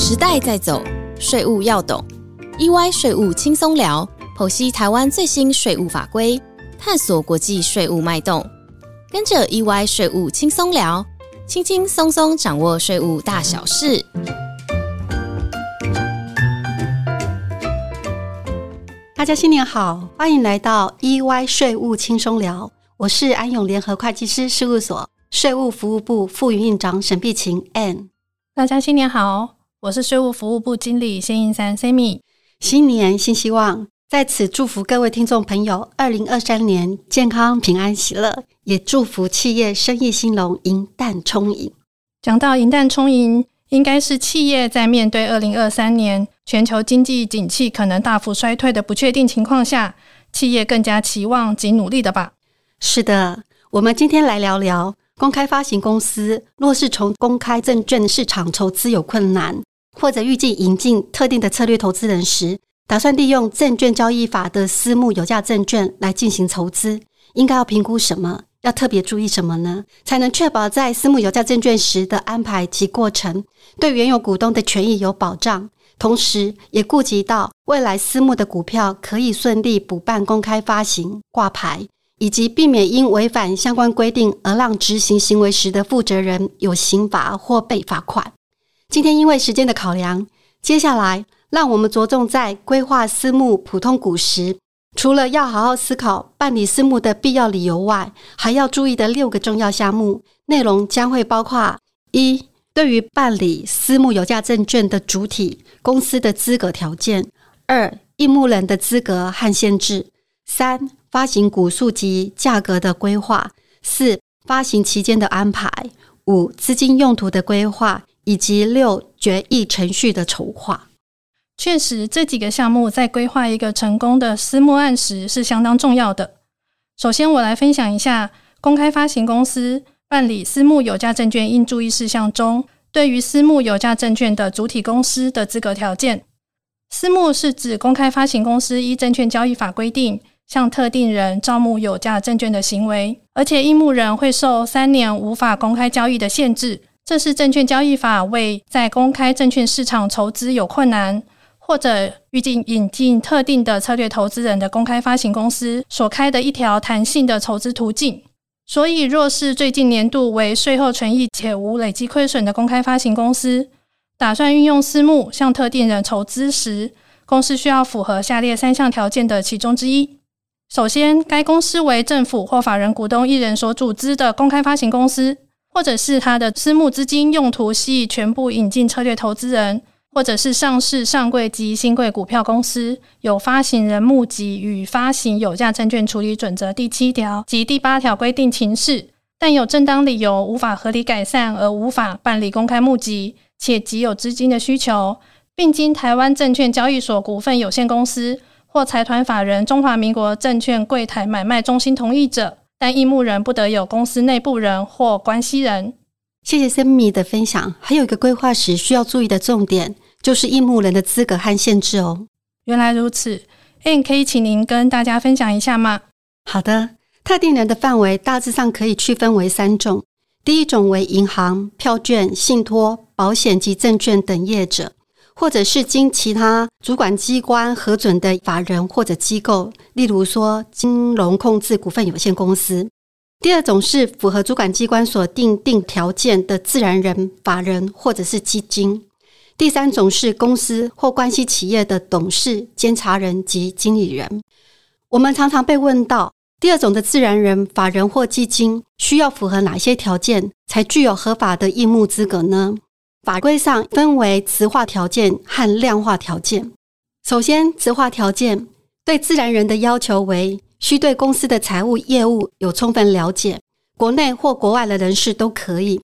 时代在走，税务要懂。EY 税务轻松聊，剖析台湾最新税务法规，探索国际税务脉动。跟着 EY 税务轻松聊，轻轻松松掌握税务大小事。大家新年好，欢迎来到 EY 税务轻松聊，我是安永联合会计师事务所税务服务部副营运长沈碧琴 Ann。 大家新年好，我是税务服务部经理谢映珊 Semi。 新年新希望，在此祝福各位听众朋友2023年健康平安喜乐，也祝福企业生意兴隆，银弹充盈。讲到银弹充盈，应该是企业在面对2023年全球经济景气可能大幅衰退的不确定情况下，企业更加期望及努力的吧？是的，我们今天来聊聊公开发行公司若是从公开证券市场筹资有困难，或者预计引进特定的策略投资人时，打算利用证券交易法的私募有价证券来进行筹资，应该要评估什么，要特别注意什么呢？才能确保在私募有价证券时的安排及过程对原有股东的权益有保障，同时也顾及到未来私募的股票可以顺利补办公开发行挂牌，以及避免因违反相关规定而让执行行为时的负责人有刑罚或被罚款。今天因为时间的考量，接下来让我们着重在规划私募普通股时，除了要好好思考办理私募的必要理由外，还要注意的6个重要项目，内容将会包括： 1. 对于办理私募有价证券的主体、公司的资格条件； 2. 应募人的资格和限制； 3. 发行股数及价格的规划； 4. 发行期间的安排； 5. 资金用途的规划；以及 6. 决议程序的筹划。确实，这几个项目在规划一个成功的私募案时是相当重要的。首先，我来分享一下公开发行公司办理私募有价证券应注意事项中，对于私募有价证券的主体公司的资格条件。私募是指公开发行公司依证券交易法规定，向特定人招募有价证券的行为，而且应募人会受3年无法公开交易的限制。这是证券交易法为在公开证券市场筹资有困难，或者预计引进特定的策略投资人的公开发行公司所开的一条弹性的筹资途径。所以若是最近年度为税后纯益且无累积亏损的公开发行公司，打算运用私募向特定人筹资时，公司需要符合下列3项条件的其中之一。首先，该公司为政府或法人股东一人所主资的公开发行公司，或者是他的私募资金用途系全部引进策略投资人，或者是上市上柜及新柜股票公司，有发行人募集与发行有价证券处理准则第7条及第8条规定情事，但有正当理由无法合理改善而无法办理公开募集，且极有资金的需求，并经台湾证券交易所股份有限公司或财团法人中华民国证券柜台买卖中心同意者，但应募人不得有公司内部人或关系人。谢谢 Semi 的分享。还有一个规划时需要注意的重点，就是应募人的资格和限制哦。原来如此， Ann 可以请您跟大家分享一下吗？好的，特定人的范围大致上可以区分为3种。第一种为银行、票券、信托、保险及证券等业者，或者是经其他主管机关核准的法人或者机构，例如说金融控制股份有限公司。第二种是符合主管机关所定条件的自然人、法人或者是基金。第3种是公司或关系企业的董事、监察人及经理人。我们常常被问到，第2种的自然人、法人或基金需要符合哪些条件才具有合法的应募资格呢？法规上分为质化条件和量化条件。首先，质化条件对自然人的要求为需对公司的财务业务有充分了解，国内或国外的人士都可以。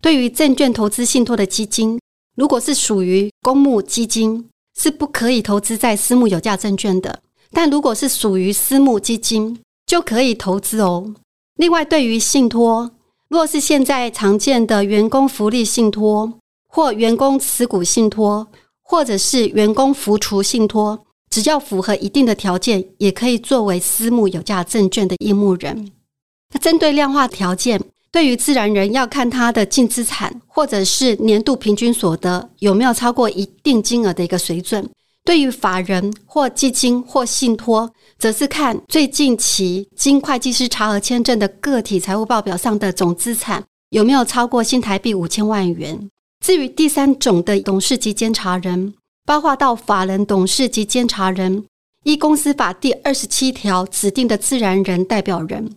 对于证券投资信托的基金，如果是属于公募基金，是不可以投资在私募有价证券的，但如果是属于私募基金就可以投资哦。另外，对于信托，若是现在常见的员工福利信托或员工持股信托或者是员工扶除信托，只要符合一定的条件，也可以作为私募有价证券的应募人。那针对量化条件，对于自然人要看他的净资产或者是年度平均所得有没有超过一定金额的一个水准。对于法人或基金或信托，则是看最近期经会计师查核签证的个体财务报表上的总资产有没有超过新台币5000万元。至于第三种的董事及监察人，包括到法人董事及监察人，依公司法第27条指定的自然人代表人，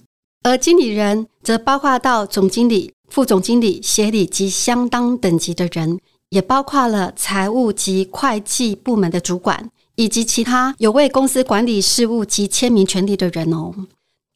而经理人则包括到总经理、副总经理、协理及相当等级的人，也包括了财务及会计部门的主管，以及其他有为公司管理事务及签名权利的人哦。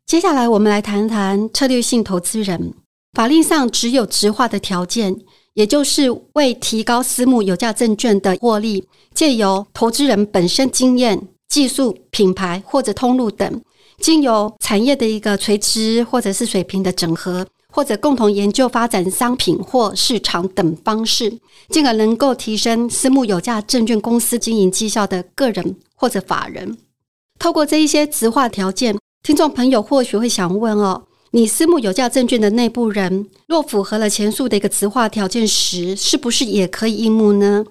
接下来我们来谈谈策略性投资人。法令上只有质化的条件，也就是为提高私募有价证券的获利，借由投资人本身经验、技术、品牌或者通路等，经由产业的一个垂直或者是水平的整合，或者共同研究发展商品或市场等方式，进而能够提升私募有价证券公司经营绩效的个人或者法人。透过这一些质化条件，听众朋友或许会想问哦，你私募有价证券的内部人若符合了前述的一个质化条件时，是不是也可以应募呢？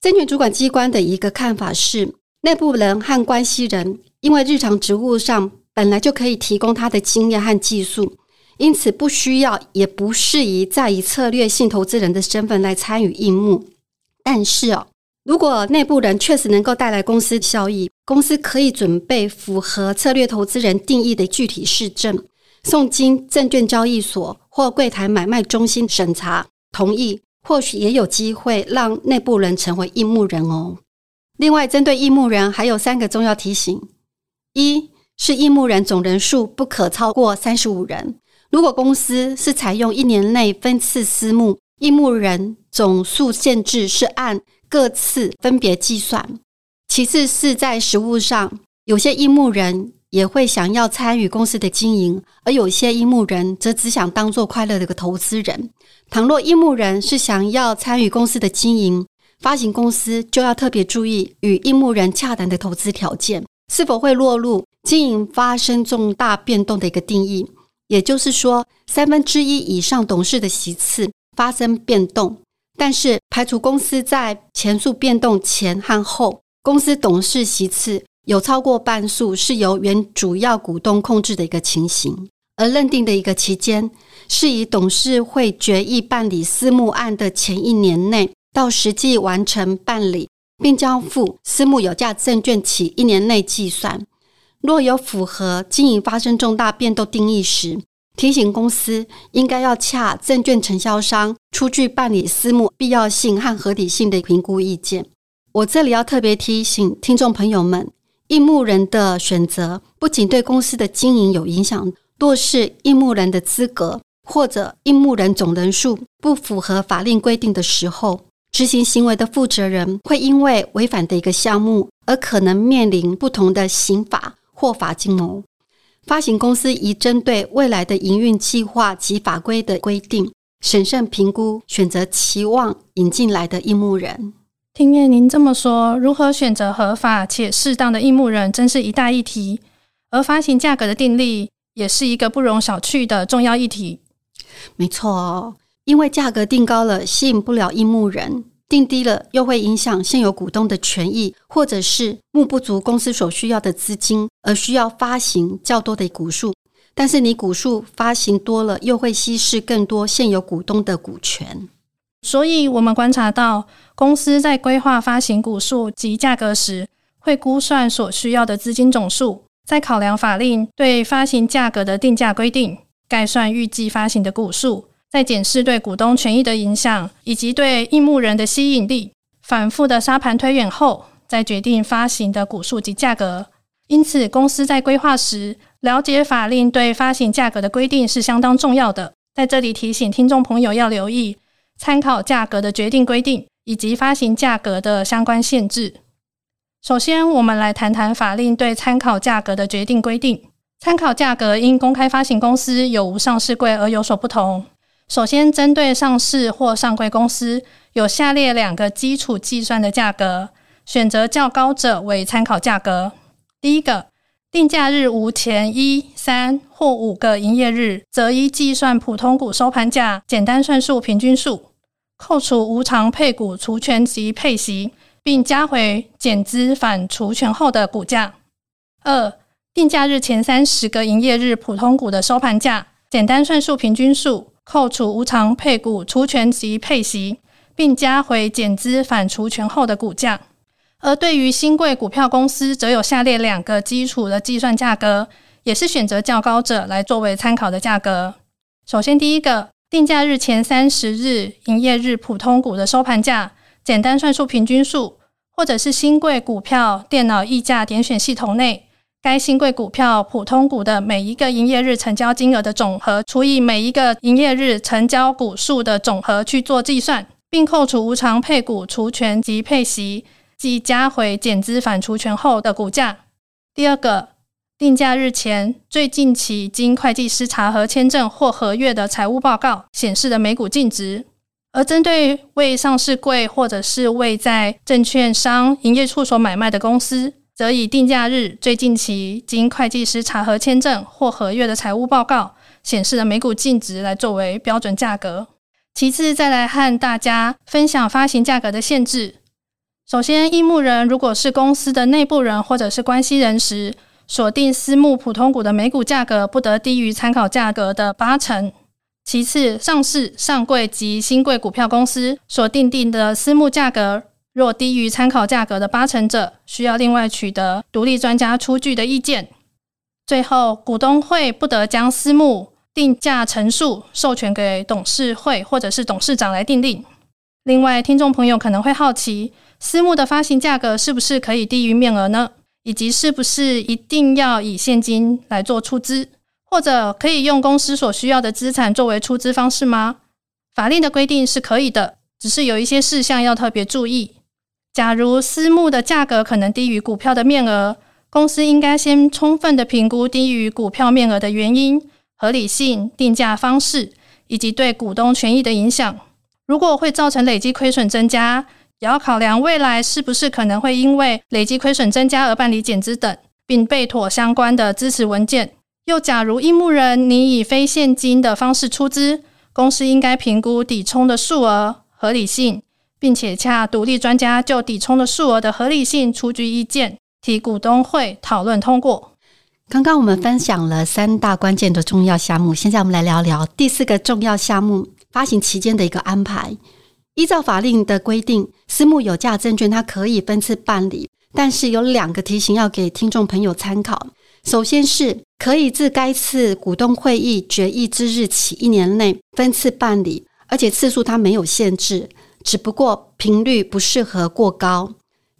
证券主管机关的一个看法是，内部人和关系人因为日常职务上本来就可以提供他的经验和技术，因此不需要也不适宜再以策略性投资人的身份来参与应募。但是如果内部人确实能够带来公司效益，公司可以准备符合策略投资人定义的具体事证，送经证券交易所或柜台买卖中心审查同意，或许也有机会让内部人成为应募人哦。另外，针对应募人还有3个重要提醒。1是应募人总人数不可超过35人。如果公司是采用1年内分次私募，应募人总数限制是按各次分别计算。其次是在实务上，有些应募人也会想要参与公司的经营，而有些应募人则只想当作快乐的一个投资人。倘若应募人是想要参与公司的经营，发行公司就要特别注意与应募人洽谈的投资条件是否会落入经营发生重大变动的一个定义，也就是说1/3以上董事的席次发生变动，但是排除公司在前述变动前和后公司董事席次有超过半数是由原主要股东控制的一个情形。而认定的一个期间是以董事会决议办理私募案的前1年内到实际完成办理，并交付私募有价证券期1年内计算。若有符合经营发生重大变动定义时，提醒公司应该要洽证券承销商出具办理私募必要性和合理性的评估意见。我这里要特别提醒听众朋友们，应募人的选择不仅对公司的经营有影响，若是应募人的资格或者应募人总人数不符合法令规定的时候，执行行为的负责人会因为违反的一个项目而可能面临不同的刑法或罚金哦。发行公司宜针对未来的营运计划及法规的规定，审慎评估选择期望引进来的应募人。听燕您这么说，如何选择合法且适当的应募人真是一大议题，而发行价格的订立也是一个不容小觑的重要议题。没错哦，因为价格定高了吸引不了应募人，定低了又会影响现有股东的权益，或者是募不足公司所需要的资金而需要发行较多的股数，但是你股数发行多了又会稀释更多现有股东的股权。所以我们观察到公司在规划发行股数及价格时，会估算所需要的资金总数，再考量法令对发行价格的定价规定，概算预计发行的股数，在检视对股东权益的影响以及对应募人的吸引力，反复的沙盘推演后，再决定发行的股数及价格。因此公司在规划时，了解法令对发行价格的规定是相当重要的。在这里提醒听众朋友要留意参考价格的决定规定以及发行价格的相关限制。首先我们来谈谈法令对参考价格的决定规定。参考价格因公开发行公司有无上市柜而有所不同。首先，针对上市或上柜公司，有下列2个基础计算的价格，选择较高者为参考价格。第一个，定价日无前一、三或五个营业日，则依计算普通股收盘价简单算术平均数，扣除无偿配股除权及配息，并加回减资反除权后的股价。2. 定价日前30个营业日普通股的收盘价简单算术平均数，扣除无偿配股除权及配息，并加回减资反除权后的股价。而对于新贵股票公司，则有下列两个基础的计算价格，也是选择较高者来作为参考的价格。首先第一个，定价日前30日营业日普通股的收盘价简单算术平均数，或者是新贵股票电脑议价点选系统内该新贵股票普通股的每一个营业日成交金额的总和除以每一个营业日成交股数的总和去做计算，并扣除无偿配股除权及配息，即加回减资反除权后的股价。第二个，定价日前最近期经会计师查核签证或合约的财务报告显示的每股净值。而针对未上市柜或者是未在证券商营业处所买卖的公司，则以定价日最近期经会计师查核签证或合约的财务报告显示的每股净值来作为标准价格。其次，再来和大家分享发行价格的限制。首先，依募人如果是公司的内部人或者是关系人时，锁定私募普通股的每股价格不得低于参考价格的8成。其次，上市、上柜及新柜股票公司所订定的私募价格若低于参考价格的8成者，需要另外取得独立专家出具的意见。最后，股东会不得将私募定价陈述授权给董事会或者是董事长来订定。另外，听众朋友可能会好奇，私募的发行价格是不是可以低于面额呢？以及是不是一定要以现金来做出资？或者可以用公司所需要的资产作为出资方式吗？法令的规定是可以的，只是有一些事项要特别注意。假如私募的价格可能低于股票的面额，公司应该先充分的评估低于股票面额的原因、合理性、定价方式以及对股东权益的影响。如果会造成累积亏损增加，也要考量未来是不是可能会因为累积亏损增加而办理减资等，并备妥相关的支持文件。又假如依募人你以非现金的方式出资，公司应该评估抵充的数额、合理性，并且洽独立专家就抵充的数额的合理性出具意见，提股东会讨论通过。刚刚我们分享了三大关键的重要项目，现在我们来聊聊第四个重要项目，发行期间的一个安排。依照法令的规定，私募有价证券它可以分次办理，但是有两个提醒要给听众朋友参考。首先是可以自该次股东会议决议之日起1年内分次办理，而且次数它没有限制，只不过频率不适合过高。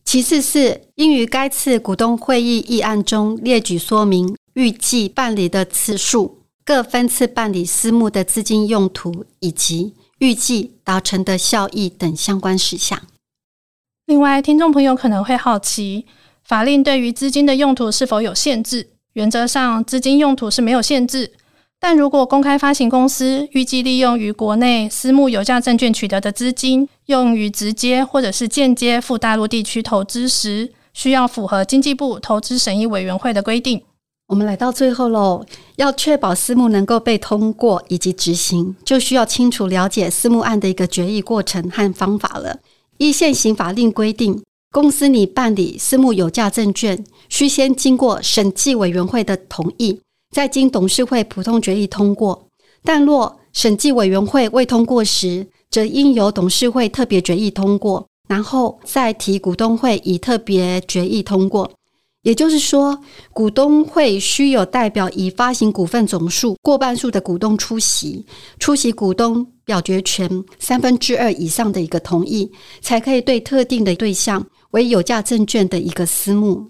其次是应于该次股东会议议案中列举说明预计办理的次数、各分次办理私募的资金用途以及预计达成的效益等相关事项。另外，听众朋友可能会好奇，法令对于资金的用途是否有限制？原则上，资金用途是没有限制，但如果公开发行公司预计利用于国内私募有价证券取得的资金，用于直接或者是间接赴大陆地区投资时，需要符合经济部投资审议委员会的规定。我们来到最后咯，要确保私募能够被通过以及执行，就需要清楚了解私募案的一个决议过程和方法了。依现行法令规定，公司拟办理私募有价证券，需先经过审计委员会的同意，再经董事会普通决议通过。但若审计委员会未通过时，则应由董事会特别决议通过，然后再提股东会以特别决议通过。也就是说，股东会需有代表已发行股份总数过半数的股东出席，出席股东表决权2/3以上的一个同意，才可以对特定的对象为有价证券的一个私募。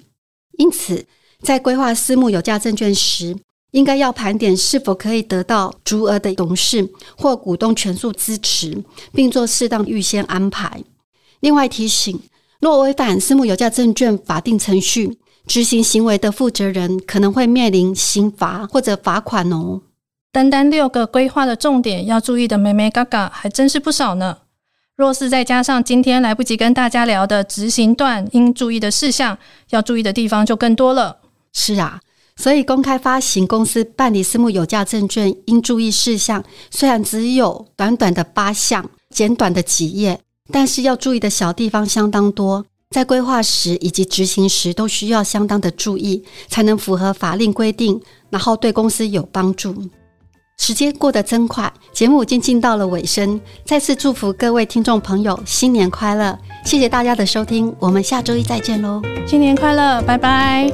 因此，在规划私募有价证券时，应该要盘点是否可以得到足额的董事或股东全数支持，并做适当预先安排。另外提醒，若违反私募有价证券法定程序，执行行为的负责人可能会面临刑罚或者罚款哦。单单6个规划的重点要注意的眉眉角角还真是不少呢。若是再加上今天来不及跟大家聊的执行段应注意的事项，要注意的地方就更多了。是啊，所以公开发行公司办理私募有价证券应注意事项，虽然只有短短的8项，简短的几页，但是要注意的小地方相当多，在规划时以及执行时都需要相当的注意，才能符合法令规定，然后对公司有帮助。时间过得真快，节目已经进到了尾声，再次祝福各位听众朋友新年快乐，谢谢大家的收听，我们下周一再见咯。新年快乐，拜拜。